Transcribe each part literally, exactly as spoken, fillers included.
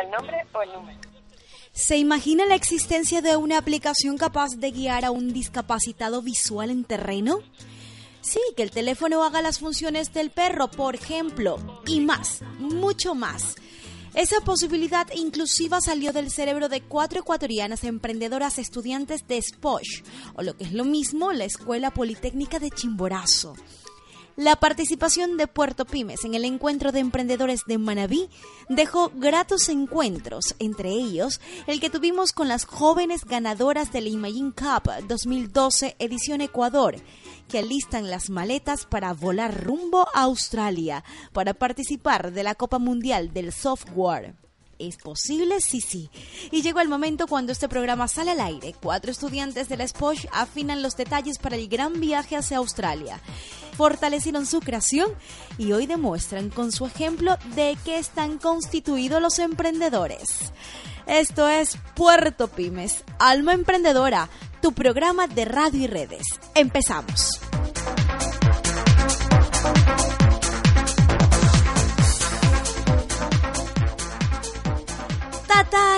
sea el nombre o el número. ¿Se imagina la existencia de una aplicación capaz de guiar a un discapacitado visual en terreno? Sí, que el teléfono haga las funciones del perro, por ejemplo, y más, mucho más. Esa posibilidad inclusiva salió del cerebro de cuatro ecuatorianas emprendedoras estudiantes de ESPOCH, o lo que es lo mismo, la Escuela Politécnica de Chimborazo. La participación de Puerto Pymes en el encuentro de emprendedores de Manabí dejó gratos encuentros, entre ellos el que tuvimos con las jóvenes ganadoras del Imagine Cup dos mil doce edición Ecuador, que alistan las maletas para volar rumbo a Australia para participar de la Copa Mundial del Software. ¿Es posible? Sí, sí. Y llegó el momento cuando este programa sale al aire. Cuatro estudiantes de la ESPOCH afinan los detalles para el gran viaje hacia Australia. Fortalecieron su creación y hoy demuestran con su ejemplo de qué están constituidos los emprendedores. Esto es Puerto Pymes, Alma Emprendedora, tu programa de radio y redes. Empezamos.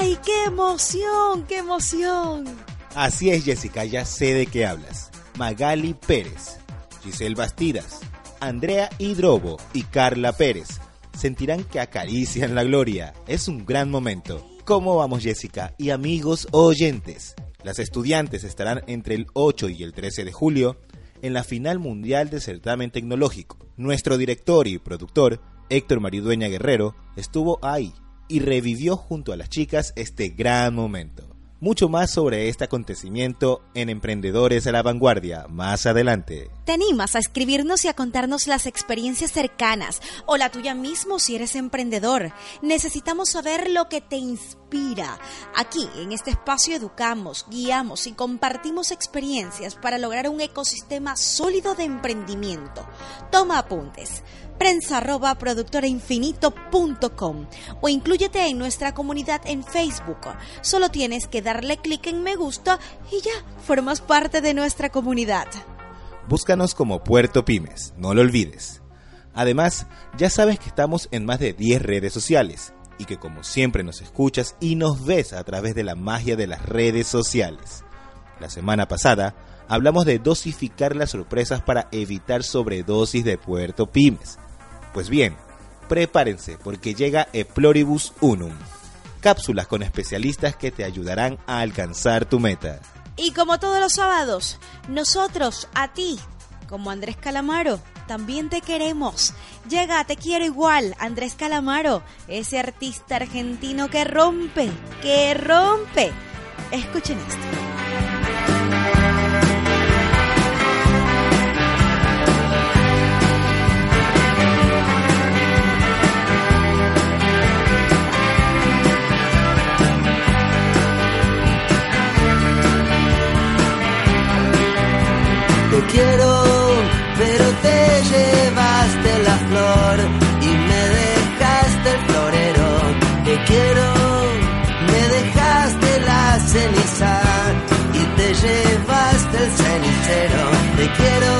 ¡Ay, qué emoción, qué emoción! Así es, Jessica, ya sé de qué hablas. Magali Pérez, Giselle Bastidas, Andrea Hidrobo y Carla Pérez sentirán que acarician la gloria. Es un gran momento. ¿Cómo vamos, Jessica? Y amigos oyentes, las estudiantes estarán entre el ocho y el trece de julio en la final mundial del certamen tecnológico. Nuestro director y productor, Héctor Maridueña Guerrero, estuvo ahí y revivió junto a las chicas este gran momento. Mucho más sobre este acontecimiento en Emprendedores a la Vanguardia, más adelante. ¿Te animas a escribirnos y a contarnos las experiencias cercanas o la tuya mismo si eres emprendedor? Necesitamos saber lo que te inspira. Aquí, en este espacio, educamos, guiamos y compartimos experiencias para lograr un ecosistema sólido de emprendimiento. Toma apuntes. Prensa arroba productora infinito punto com o inclúyete en nuestra comunidad en Facebook. Solo tienes que darle clic en me gusta y ya, formas parte de nuestra comunidad. Búscanos como Puerto Pymes, no lo olvides. Además, ya sabes que estamos en más de diez redes sociales y que como siempre nos escuchas y nos ves a través de la magia de las redes sociales. La semana pasada hablamos de dosificar las sorpresas para evitar sobredosis de Puerto Pymes. Pues bien, prepárense porque llega Eploribus Unum. Cápsulas con especialistas que te ayudarán a alcanzar tu meta. Y como todos los sábados, nosotros a ti, como Andrés Calamaro, también te queremos. Llega Te Quiero Igual, Andrés Calamaro, ese artista argentino que rompe, que rompe. Escuchen esto. Te quiero, pero te llevaste la flor y me dejaste el florero. Te quiero, me dejaste la ceniza y te llevaste el cenicero. Te quiero,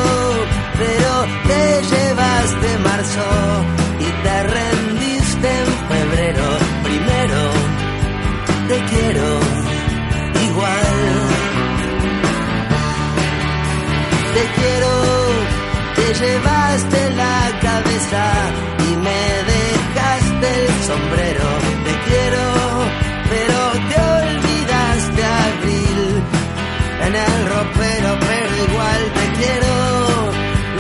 pero te llevaste marzo y te rendiste en febrero. Primero, te quiero igual. Te quiero, te llevaste la cabeza y me dejaste el sombrero. Te quiero, pero te olvidaste abril en el ropero, pero igual te quiero.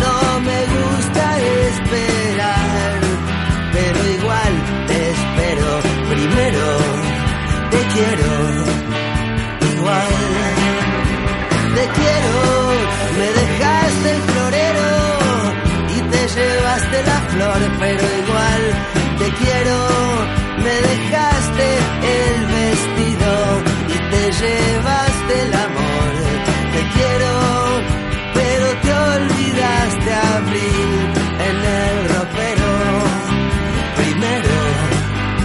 No me gusta esperar, pero igual te espero. Primero, te quiero igual. Te quiero. Me dejaste el florero y te llevaste la flor, pero igual te quiero. Me dejaste el vestido y te llevaste el amor. Te quiero, pero te olvidaste abril en el ropero.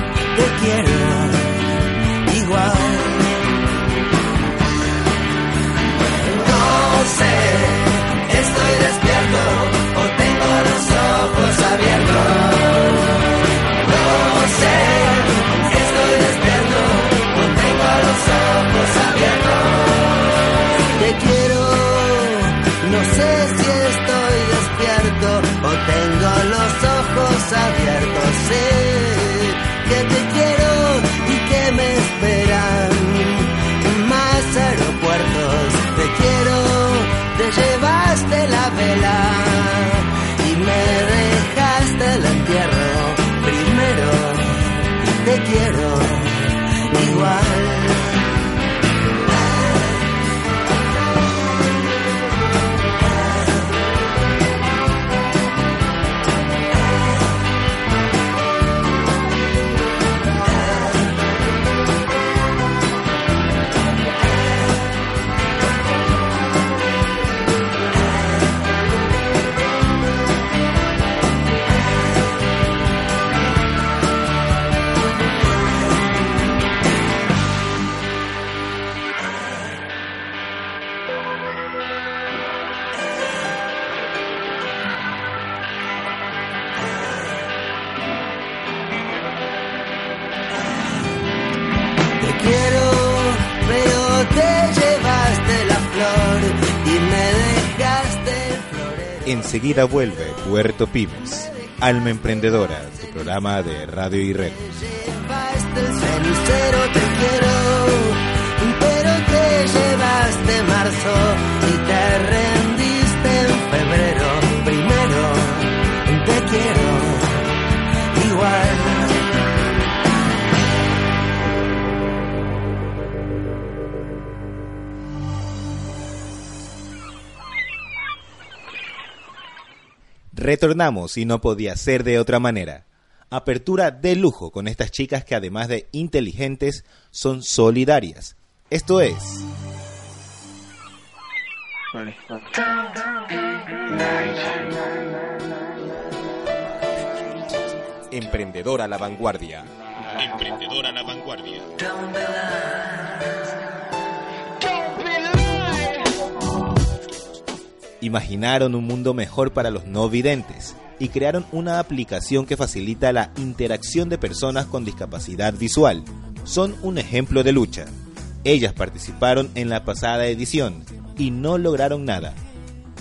Primero, te quiero igual. Enseguida vuelve Puerto Pymes. Alma Emprendedora, tu programa de Radio Irrec. Llevaste marzo y te rendiste en febrero. Primero te quiero igual. Retornamos y no podía ser de otra manera. Apertura de lujo con estas chicas que además de inteligentes son solidarias. Esto es... Vale, vale. Emprendedora a la vanguardia. Emprendedora a la vanguardia. Imaginaron un mundo mejor para los no videntes y crearon una aplicación que facilita la interacción de personas con discapacidad visual. Son un ejemplo de lucha. Ellas participaron en la pasada edición y no lograron nada,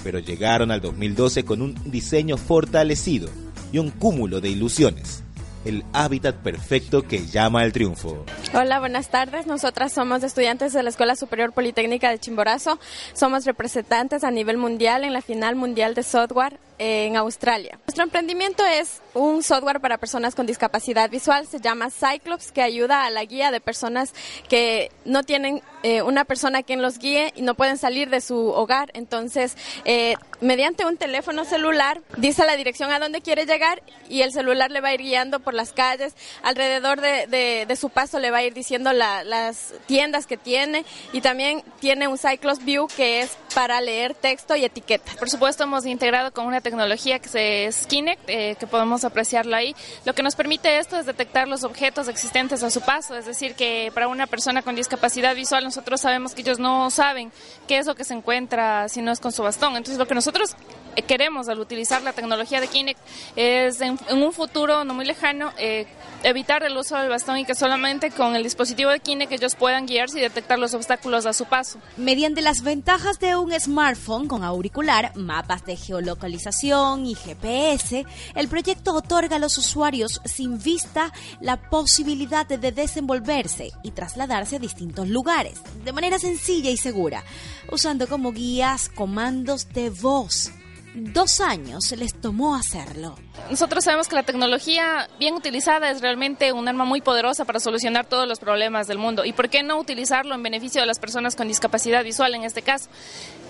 pero llegaron al dos mil doce con un diseño fortalecido y un cúmulo de ilusiones, el hábitat perfecto que llama al triunfo. Hola, buenas tardes. Nosotras somos estudiantes de la Escuela Superior Politécnica de Chimborazo. Somos representantes a nivel mundial en la final mundial de software en Australia. Nuestro emprendimiento es un software para personas con discapacidad visual, se llama Cyclops, que ayuda a la guía de personas que no tienen eh, una persona quien los guíe y no pueden salir de su hogar. Entonces, eh, mediante un teléfono celular, dice la dirección a donde quiere llegar y el celular le va a ir guiando por las calles. Alrededor de, de, de su paso le va a ir diciendo la, las tiendas que tiene, y también tiene un Cyclops View que es para leer texto y etiqueta. Por supuesto, hemos integrado con una tecnología que es Kinect, eh, que podemos apreciarlo ahí. Lo que nos permite esto es detectar los objetos existentes a su paso, es decir, que para una persona con discapacidad visual nosotros sabemos que ellos no saben qué es lo que se encuentra si no es con su bastón. Entonces, lo que nosotros queremos al utilizar la tecnología de Kinect es en, en un futuro no muy lejano eh, evitar el uso del bastón y que solamente con el dispositivo de Kinect ellos puedan guiarse y detectar los obstáculos a su paso. Mediante las ventajas de un smartphone con auricular, mapas de geolocalización y G P S, el proyecto otorga a los usuarios sin vista la posibilidad de desenvolverse y trasladarse a distintos lugares de manera sencilla y segura, usando como guías comandos de voz. Dos años les tomó hacerlo. Nosotros sabemos que la tecnología bien utilizada es realmente un arma muy poderosa para solucionar todos los problemas del mundo. ¿Y por qué no utilizarlo en beneficio de las personas con discapacidad visual en este caso?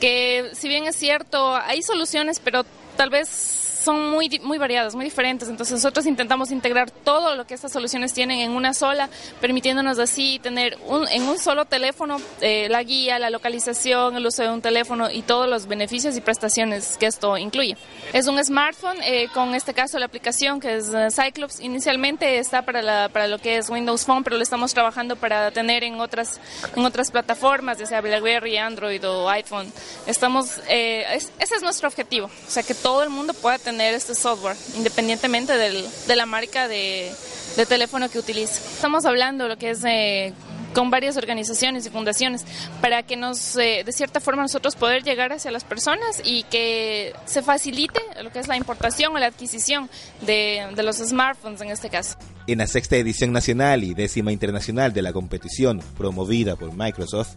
Que si bien es cierto, hay soluciones, pero tal vez son muy, muy variadas, muy diferentes. Entonces nosotros intentamos integrar todo lo que estas soluciones tienen en una sola, permitiéndonos así tener un, en un solo teléfono eh, la guía, la localización, el uso de un teléfono y todos los beneficios y prestaciones que esto incluye. Es un smartphone, eh, con este caso la aplicación que es Cyclops. Inicialmente está para, la, para lo que es Windows Phone, pero lo estamos trabajando para tener en otras, en otras plataformas, ya sea BlackBerry, Android o iPhone. Estamos, eh, es, ese es nuestro objetivo, o sea que todo el mundo pueda tener este software, independientemente del, de la marca de, de teléfono que utilice. Estamos hablando de lo que es eh, con varias organizaciones y fundaciones para que nos, eh, de cierta forma, nosotros poder llegar hacia las personas y que se facilite lo que es la importación o la adquisición de, de los smartphones en este caso. En la sexta edición nacional y décima internacional de la competición promovida por Microsoft,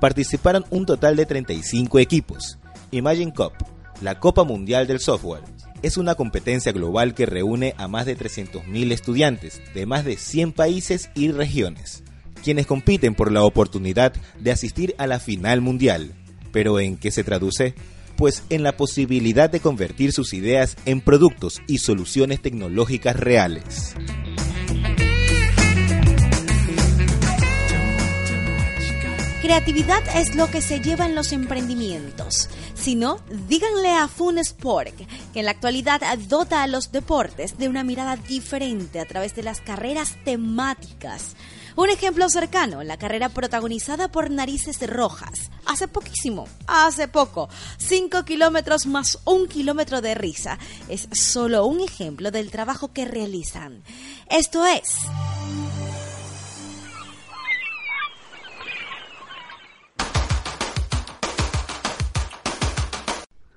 participaron un total de treinta y cinco equipos. Imagine Cup, la Copa Mundial del Software, es una competencia global que reúne a más de trescientos mil estudiantes de más de cien países y regiones, quienes compiten por la oportunidad de asistir a la final mundial. ¿Pero en qué se traduce? Pues en la posibilidad de convertir sus ideas en productos y soluciones tecnológicas reales. Creatividad es lo que se lleva en los emprendimientos. Si no, díganle a Fun Sport, que en la actualidad dota a los deportes de una mirada diferente a través de las carreras temáticas. Un ejemplo cercano, la carrera protagonizada por Narices Rojas. Hace poquísimo, hace poco, cinco kilómetros más un kilómetro de risa. Es solo un ejemplo del trabajo que realizan. Esto es...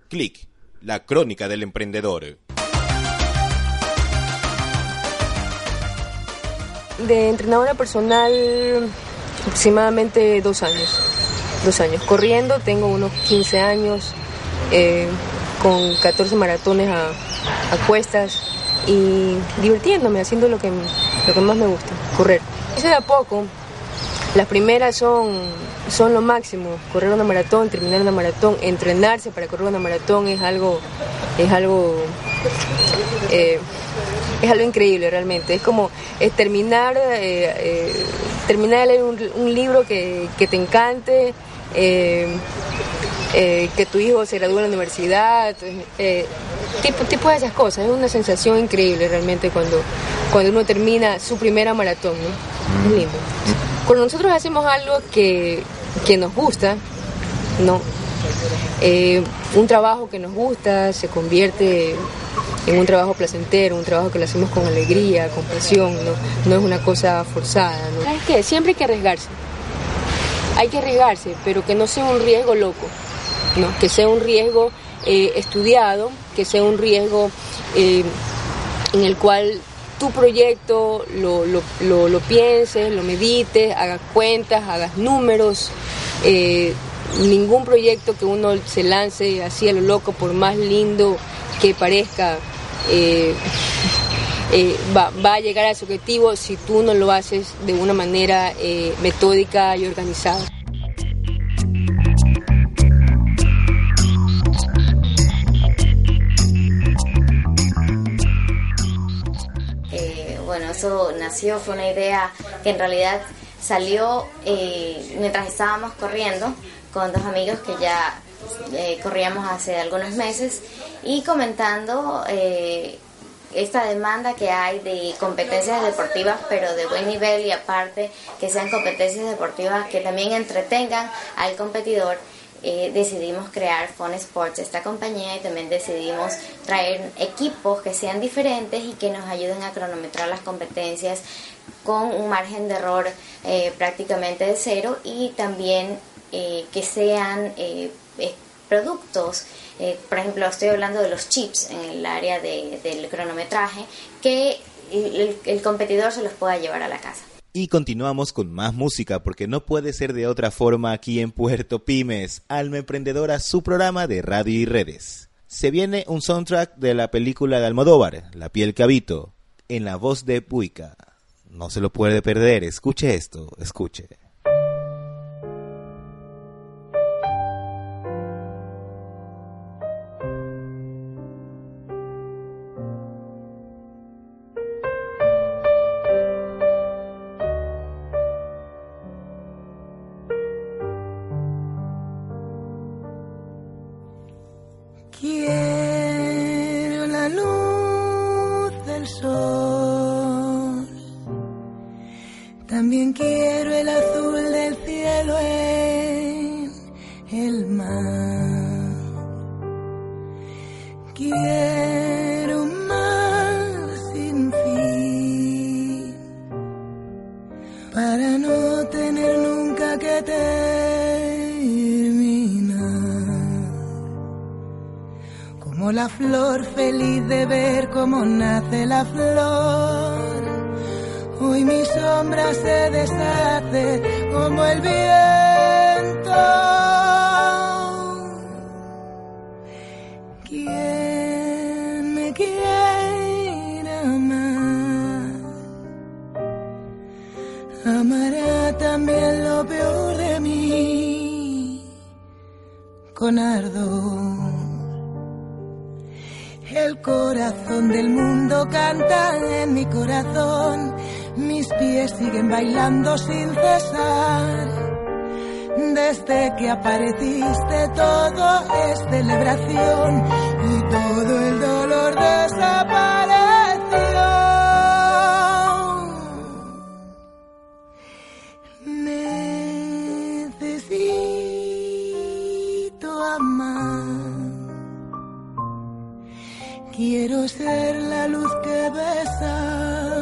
Clic, la crónica del emprendedor. De entrenadora personal aproximadamente dos años, dos años. Corriendo tengo unos quince años, eh, con catorce maratones a, a cuestas y divirtiéndome, haciendo lo que, lo que más me gusta, correr. Eso de a poco. Las primeras son, son lo máximo, correr una maratón, terminar una maratón, entrenarse para correr una maratón es algo, es algo, eh, es algo increíble realmente. Es como es terminar, eh, eh, terminar de leer un, un libro que, que te encante, eh, eh, que tu hijo se gradúe en la universidad, eh, tipo, tipo de esas cosas. Es una sensación increíble realmente cuando, cuando uno termina su primera maratón, ¿no? Es lindo. Cuando nosotros hacemos algo que, que nos gusta, ¿no? Eh, un trabajo que nos gusta se convierte en un trabajo placentero, un trabajo que lo hacemos con alegría, con pasión, ¿no? No es una cosa forzada, ¿no? ¿Sabes qué? Siempre hay que arriesgarse. Hay que arriesgarse, pero que no sea un riesgo loco, ¿no? Que sea un riesgo eh, estudiado, que sea un riesgo eh, en el cual tu proyecto, lo, lo, lo, lo pienses, lo medites, hagas cuentas, hagas números. Eh, ningún proyecto que uno se lance así a lo loco, por más lindo que parezca, eh, eh, va, va a llegar a su objetivo si tú no lo haces de una manera eh, metódica y organizada. Bueno, eso nació, fue una idea que en realidad salió eh, mientras estábamos corriendo con dos amigos que ya eh, corríamos hace algunos meses y comentando eh, esta demanda que hay de competencias deportivas, pero de buen nivel y aparte que sean competencias deportivas que también entretengan al competidor. Eh, decidimos crear Fun Sport, esta compañía, y también decidimos traer equipos que sean diferentes y que nos ayuden a cronometrar las competencias con un margen de error eh, prácticamente de cero, y también eh, que sean eh, eh, productos, eh, por ejemplo, estoy hablando de los chips en el área de, del cronometraje, que el, el competidor se los pueda llevar a la casa. Y continuamos con más música, porque no puede ser de otra forma aquí en Puerto Pymes, Alma Emprendedora, su programa de radio y redes. Se viene un soundtrack de la película de Almodóvar, La piel que habito, en la voz de Buica. No se lo puede perder, escuche esto, escuche. Quiero ser la luz que besa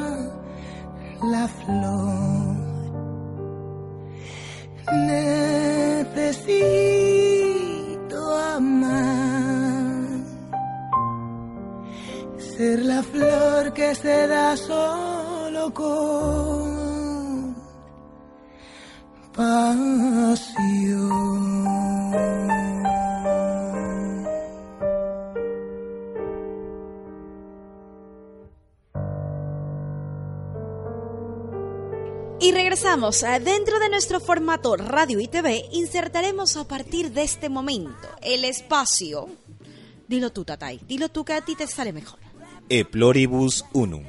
la flor. Necesito amar ser la flor que se da solo con pasión. Y regresamos. Dentro de nuestro formato radio y T V insertaremos a partir de este momento el espacio. Dilo tú, Tatay. Dilo tú, que a ti te sale mejor. E pluribus unum.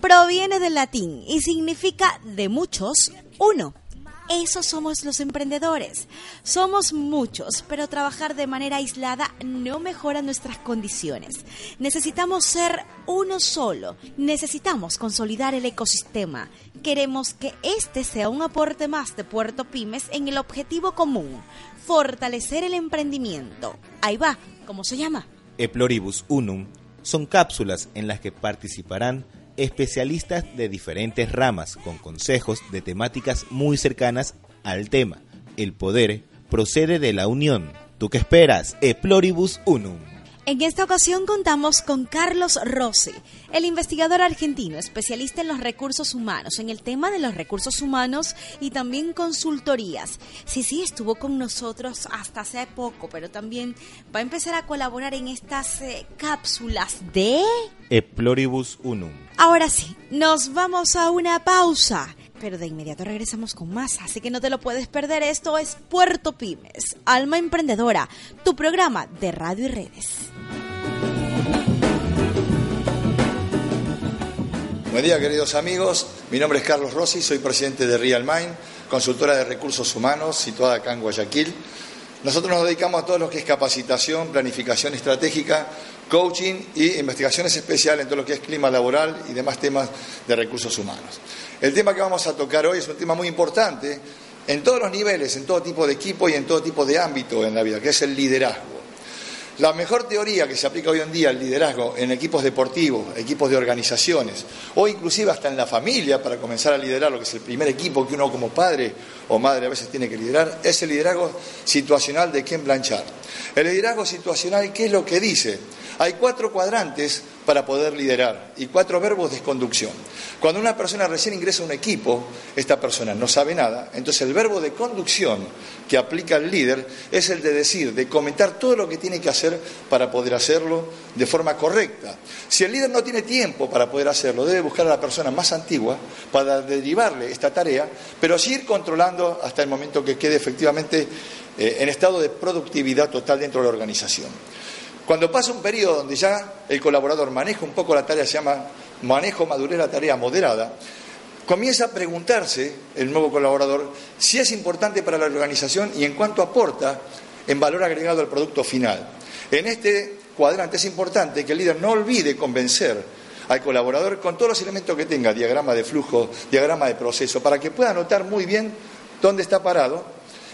Proviene del latín y significa de muchos, uno. Esos somos los emprendedores. Somos muchos, pero trabajar de manera aislada no mejora nuestras condiciones. Necesitamos ser uno solo. Necesitamos consolidar el ecosistema. Queremos que este sea un aporte más de Puerto Pymes en el objetivo común, fortalecer el emprendimiento. Ahí va, ¿cómo se llama? E pluribus unum son cápsulas en las que participarán especialistas de diferentes ramas con consejos de temáticas muy cercanas al tema. El poder procede de la unión. ¿Tú qué esperas? E pluribus unum. En esta ocasión contamos con Carlos Rossi, el investigador argentino, especialista en los recursos humanos, en el tema de los recursos humanos y también consultorías. Sí, sí, estuvo con nosotros hasta hace poco, pero también va a empezar a colaborar en estas eh, cápsulas de... E pluribus unum. Ahora sí, nos vamos a una pausa, pero de inmediato regresamos con más, así que no te lo puedes perder. Esto es Puerto Pymes, Alma Emprendedora, tu programa de radio y redes. Buen día, queridos amigos. Mi nombre es Carlos Rossi, soy presidente de Real Mind, consultora de recursos humanos situada acá en Guayaquil. Nosotros nos dedicamos a todo lo que es capacitación, planificación estratégica, coaching y investigaciones especiales en todo lo que es clima laboral y demás temas de recursos humanos. El tema que vamos a tocar hoy es un tema muy importante en todos los niveles, en todo tipo de equipo y en todo tipo de ámbito en la vida, que es el liderazgo. La mejor teoría que se aplica hoy en día al liderazgo en equipos deportivos, equipos de organizaciones, o inclusive hasta en la familia para comenzar a liderar lo que es el primer equipo que uno como padre o madre a veces tiene que liderar, es el liderazgo situacional de Ken Blanchard. El liderazgo situacional, ¿qué es lo que dice? Hay cuatro cuadrantes para poder liderar y cuatro verbos de conducción. Cuando una persona recién ingresa a un equipo, esta persona no sabe nada, entonces el verbo de conducción que aplica el líder es el de decir, de comentar todo lo que tiene que hacer para poder hacerlo de forma correcta. Si el líder no tiene tiempo para poder hacerlo, debe buscar a la persona más antigua para derivarle esta tarea, pero sí ir controlando hasta el momento que quede efectivamente eh, en estado de productividad total dentro de la organización. Cuando pasa un periodo donde ya el colaborador maneja un poco la tarea, se llama manejo madurez, la tarea moderada, comienza a preguntarse el nuevo colaborador si es importante para la organización y en cuánto aporta en valor agregado al producto final. En este cuadrante es importante que el líder no olvide convencer al colaborador con todos los elementos que tenga, diagrama de flujo, diagrama de proceso, para que pueda notar muy bien dónde está parado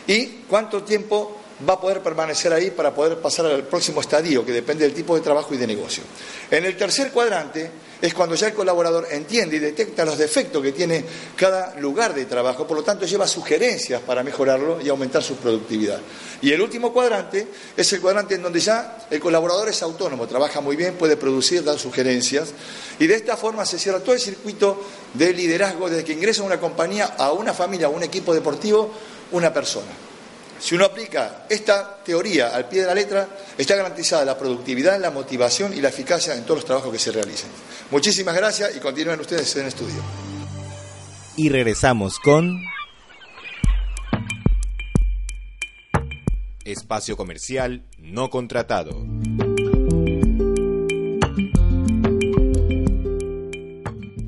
y cuánto tiempo va a poder permanecer ahí para poder pasar al próximo estadio, que depende del tipo de trabajo y de negocio. En el tercer cuadrante es cuando ya el colaborador entiende y detecta los defectos que tiene cada lugar de trabajo, por lo tanto lleva sugerencias para mejorarlo y aumentar su productividad. Y el último cuadrante es el cuadrante en donde ya el colaborador es autónomo, trabaja muy bien, puede producir, dar sugerencias, y de esta forma se cierra todo el circuito de liderazgo desde que ingresa a una compañía, a una familia, a un equipo deportivo, una persona. Si uno aplica esta teoría al pie de la letra, está garantizada la productividad, la motivación y la eficacia en todos los trabajos que se realicen. Muchísimas gracias y continúen ustedes en el estudio. Y regresamos con... Espacio comercial no contratado.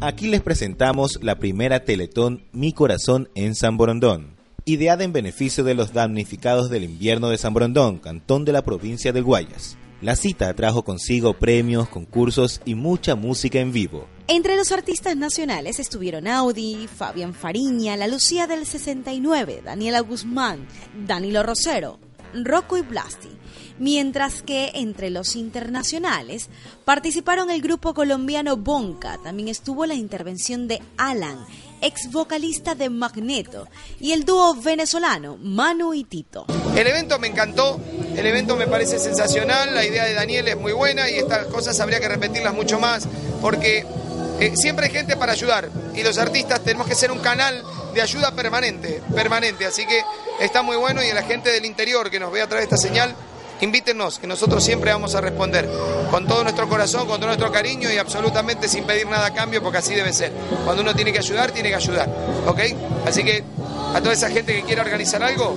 Aquí les presentamos la primera Teletón Mi Corazón en San Borondón, ideada en beneficio de los damnificados del invierno de San Borondón, cantón de la provincia del Guayas. La cita trajo consigo premios, concursos y mucha música en vivo. Entre los artistas nacionales estuvieron Audi, Fabián Fariña, La Lucía del sesenta y nueve, Daniela Guzmán, Danilo Rosero, Rocco y Blasti. Mientras que entre los internacionales participaron el grupo colombiano Bonca, también estuvo la intervención de Alan, ex vocalista de Magneto, y el dúo venezolano Manu y Tito. El evento me encantó, el evento me parece sensacional, la idea de Daniel es muy buena y estas cosas habría que repetirlas mucho más, porque eh, siempre hay gente para ayudar y los artistas tenemos que ser un canal de ayuda permanente, permanente, así que está muy bueno, y a la gente del interior que nos ve a través de esta señal, invítenos, que nosotros siempre vamos a responder con todo nuestro corazón, con todo nuestro cariño y absolutamente sin pedir nada a cambio, porque así debe ser. Cuando uno tiene que ayudar, tiene que ayudar, ¿ok? Así que a toda esa gente que quiera organizar algo,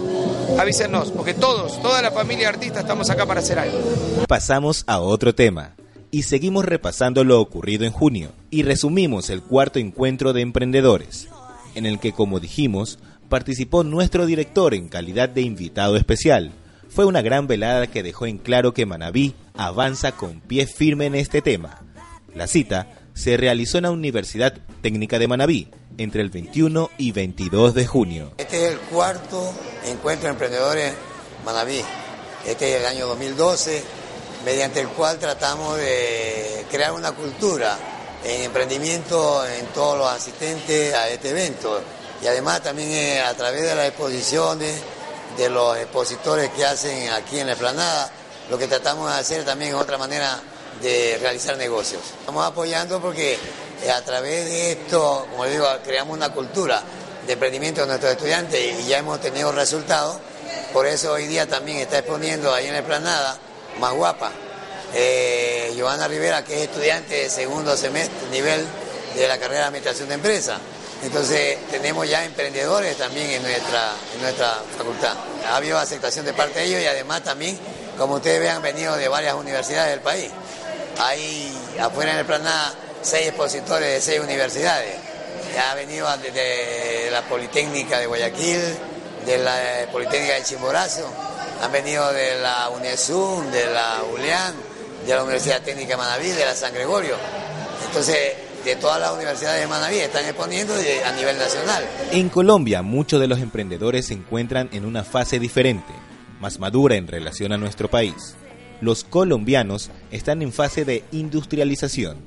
avísenos, porque todos, toda la familia artista estamos acá para hacer algo. Pasamos a otro tema y seguimos repasando lo ocurrido en junio y resumimos el cuarto encuentro de emprendedores, en el que, como dijimos, participó nuestro director en calidad de invitado especial. Fue una gran velada que dejó en claro que Manabí avanza con pie firme en este tema. La cita se realizó en la Universidad Técnica de Manabí entre el veintiuno y veintidós de junio. Este es el cuarto encuentro de emprendedores Manabí. Este es el año dos mil doce, mediante el cual tratamos de crear una cultura en emprendimiento en todos los asistentes a este evento. Y además también a través de las exposiciones, de los expositores que hacen aquí en la explanada, lo que tratamos de hacer también es otra manera de realizar negocios. Estamos apoyando porque a través de esto, como digo, creamos una cultura de emprendimiento de nuestros estudiantes y ya hemos tenido resultados. Por eso hoy día también está exponiendo ahí en la explanada, más guapa, eh, Johanna Rivera, que es estudiante de segundo semestre, nivel de la carrera de Administración de Empresas. Entonces tenemos ya emprendedores también en nuestra, en nuestra facultad. Ha habido aceptación de parte de ellos y además también, como ustedes ven, han venido de varias universidades del país. Hay afuera en el Planada seis expositores de seis universidades. Ya ha venido desde la Politécnica de Guayaquil, de la Politécnica de Chimborazo, han venido de la UNESUM, de la ULEAN, de la Universidad Técnica de Manabí, de la San Gregorio. Entonces, de todas las universidades de Manabí están exponiendo a nivel nacional. En Colombia, muchos de los emprendedores se encuentran en una fase diferente, más madura en relación a nuestro país. Los colombianos están en fase de industrialización,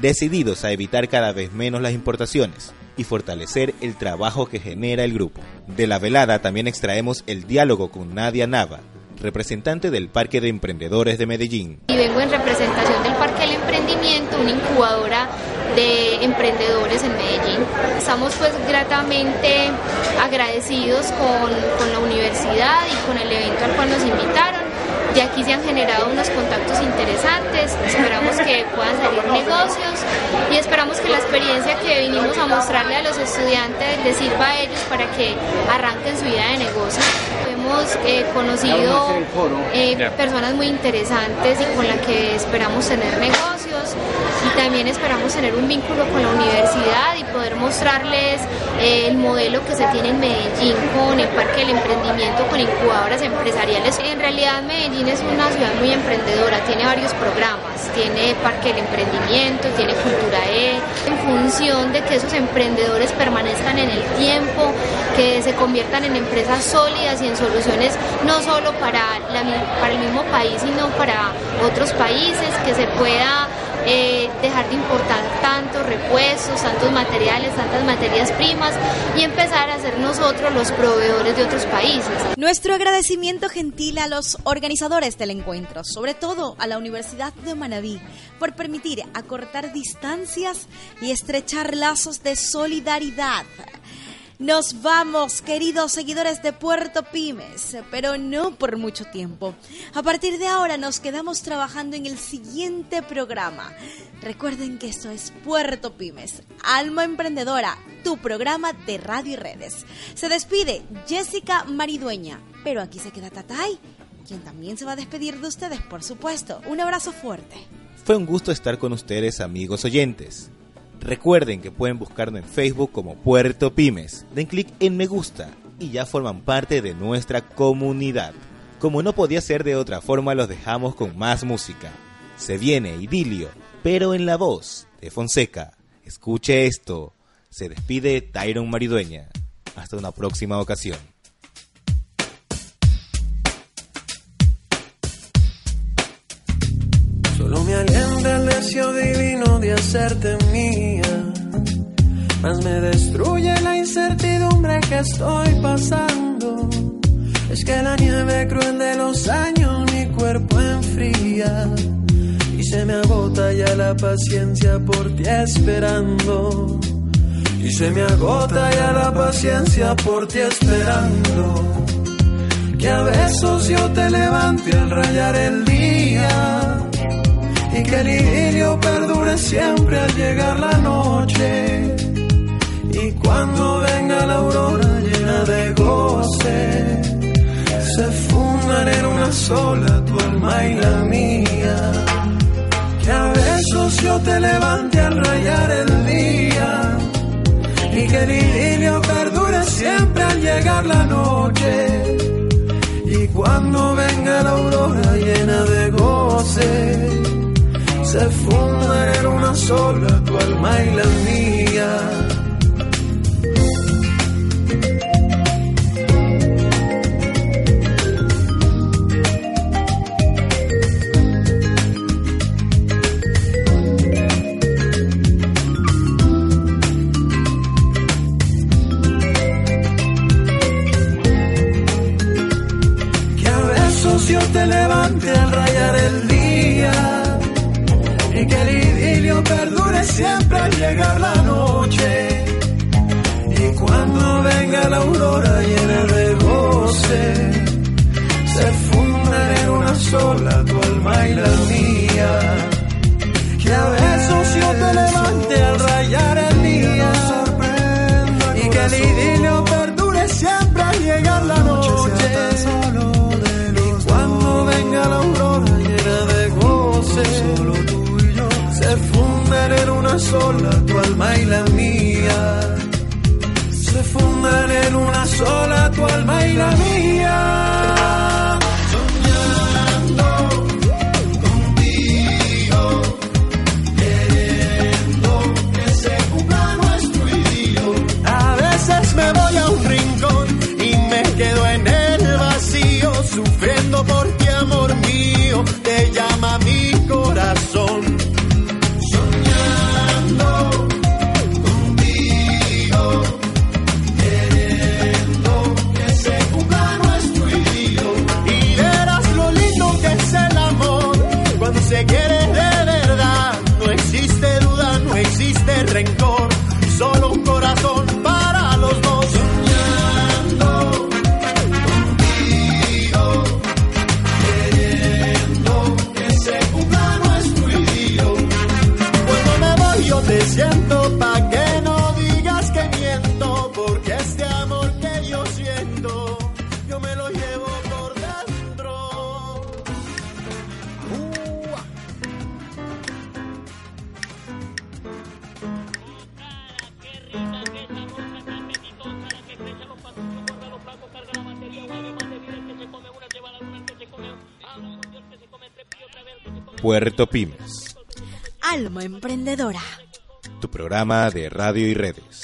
decididos a evitar cada vez menos las importaciones y fortalecer el trabajo que genera el grupo. De la velada también extraemos el diálogo con Nadia Nava, representante del Parque de Emprendedores de Medellín. Y vengo en representación del Parque del Emprendimiento, una incubadora de emprendedores en Medellín. Estamos pues gratamente agradecidos con, con la universidad y con el evento al cual nos invitaron. De aquí se han generado unos contactos interesantes, esperamos que puedan salir negocios y esperamos que la experiencia que vinimos a mostrarle a los estudiantes les sirva a ellos para que arranquen su vida de negocios. Hemos eh, conocido eh, personas muy interesantes y con las que esperamos tener negocios, y también esperamos tener un vínculo con la universidad y poder mostrarles eh, el modelo que se tiene en Medellín con el Parque del Emprendimiento, con incubadoras empresariales. En realidad Medellín es una ciudad muy emprendedora, tiene varios programas, tiene Parque del Emprendimiento, tiene Cultura E, en función de que esos emprendedores permanezcan en el tiempo, que se conviertan en empresas sólidas y en soluciones soluciones no solo para, la, para el mismo país, sino para otros países, que se pueda eh, dejar de importar tantos repuestos, tantos materiales, tantas materias primas y empezar a ser nosotros los proveedores de otros países. Nuestro agradecimiento gentil a los organizadores del encuentro, sobre todo a la Universidad de Manabí, por permitir acortar distancias y estrechar lazos de solidaridad. Nos vamos, queridos seguidores de Puerto Pymes, pero no por mucho tiempo. A partir de ahora nos quedamos trabajando en el siguiente programa. Recuerden que esto es Puerto Pymes, Alma Emprendedora, tu programa de radio y redes. Se despide Jessica Maridueña, pero aquí se queda Tatay, quien también se va a despedir de ustedes, por supuesto. Un abrazo fuerte. Fue un gusto estar con ustedes, amigos oyentes. Recuerden que pueden buscarnos en Facebook como Puerto Pymes. Den clic en me gusta y ya forman parte de nuestra comunidad. Como no podía ser de otra forma, los dejamos con más música. Se viene Idilio, pero en la voz de Fonseca. Escuche esto. Se despide Tyron Maridueña. Hasta una próxima ocasión. Solo me alienta el deseo divino de hacerte mía. más me destruye la incertidumbre que estoy pasando. Es que la nieve cruel de los años mi cuerpo enfría y se me agota ya la paciencia por ti esperando. Y se me agota ya la paciencia por ti esperando. Que a besos yo te levante al rayar el día y que el idilio perdure siempre al llegar la noche. Y cuando venga la aurora llena de goce, se fundan en una sola tu alma y la mía. Que a besos yo te levante al rayar el día y que el idilio perdure siempre al llegar la noche. Y cuando venga la aurora llena de goce, se funda en una sola tu alma y la mía. Yo te levante al rayar el día y que el idilio perdure siempre al llegar la noche. Y cuando venga la aurora llena de goce, se funda en una sola tu alma y la mía. Que a besos yo te levante al rayar el día y que el idilio perdure siempre al llegar la noche. La aurora llena de goce, solo tú y yo, se funden en una sola tu alma y la mía. Se funden en una sola tu alma y la mía. Soñando contigo, queriendo que se cumpla nuestro idilio. A veces me voy a un rincón y me quedo en el vacío, sufriendo por ti. Amor mío, te llama mi corazón. Soñando contigo, queriendo que se cumpla nuestro idilio. Y verás lo lindo que es el amor, cuando se quiere de verdad. No existe duda, no existe rencor, solo un corazón para los dos. Te siento pa' que no digas que miento, porque este amor que yo siento, yo me lo llevo por dentro. Puerto Pymes. Alma emprendedora. Tu programa de radio y redes.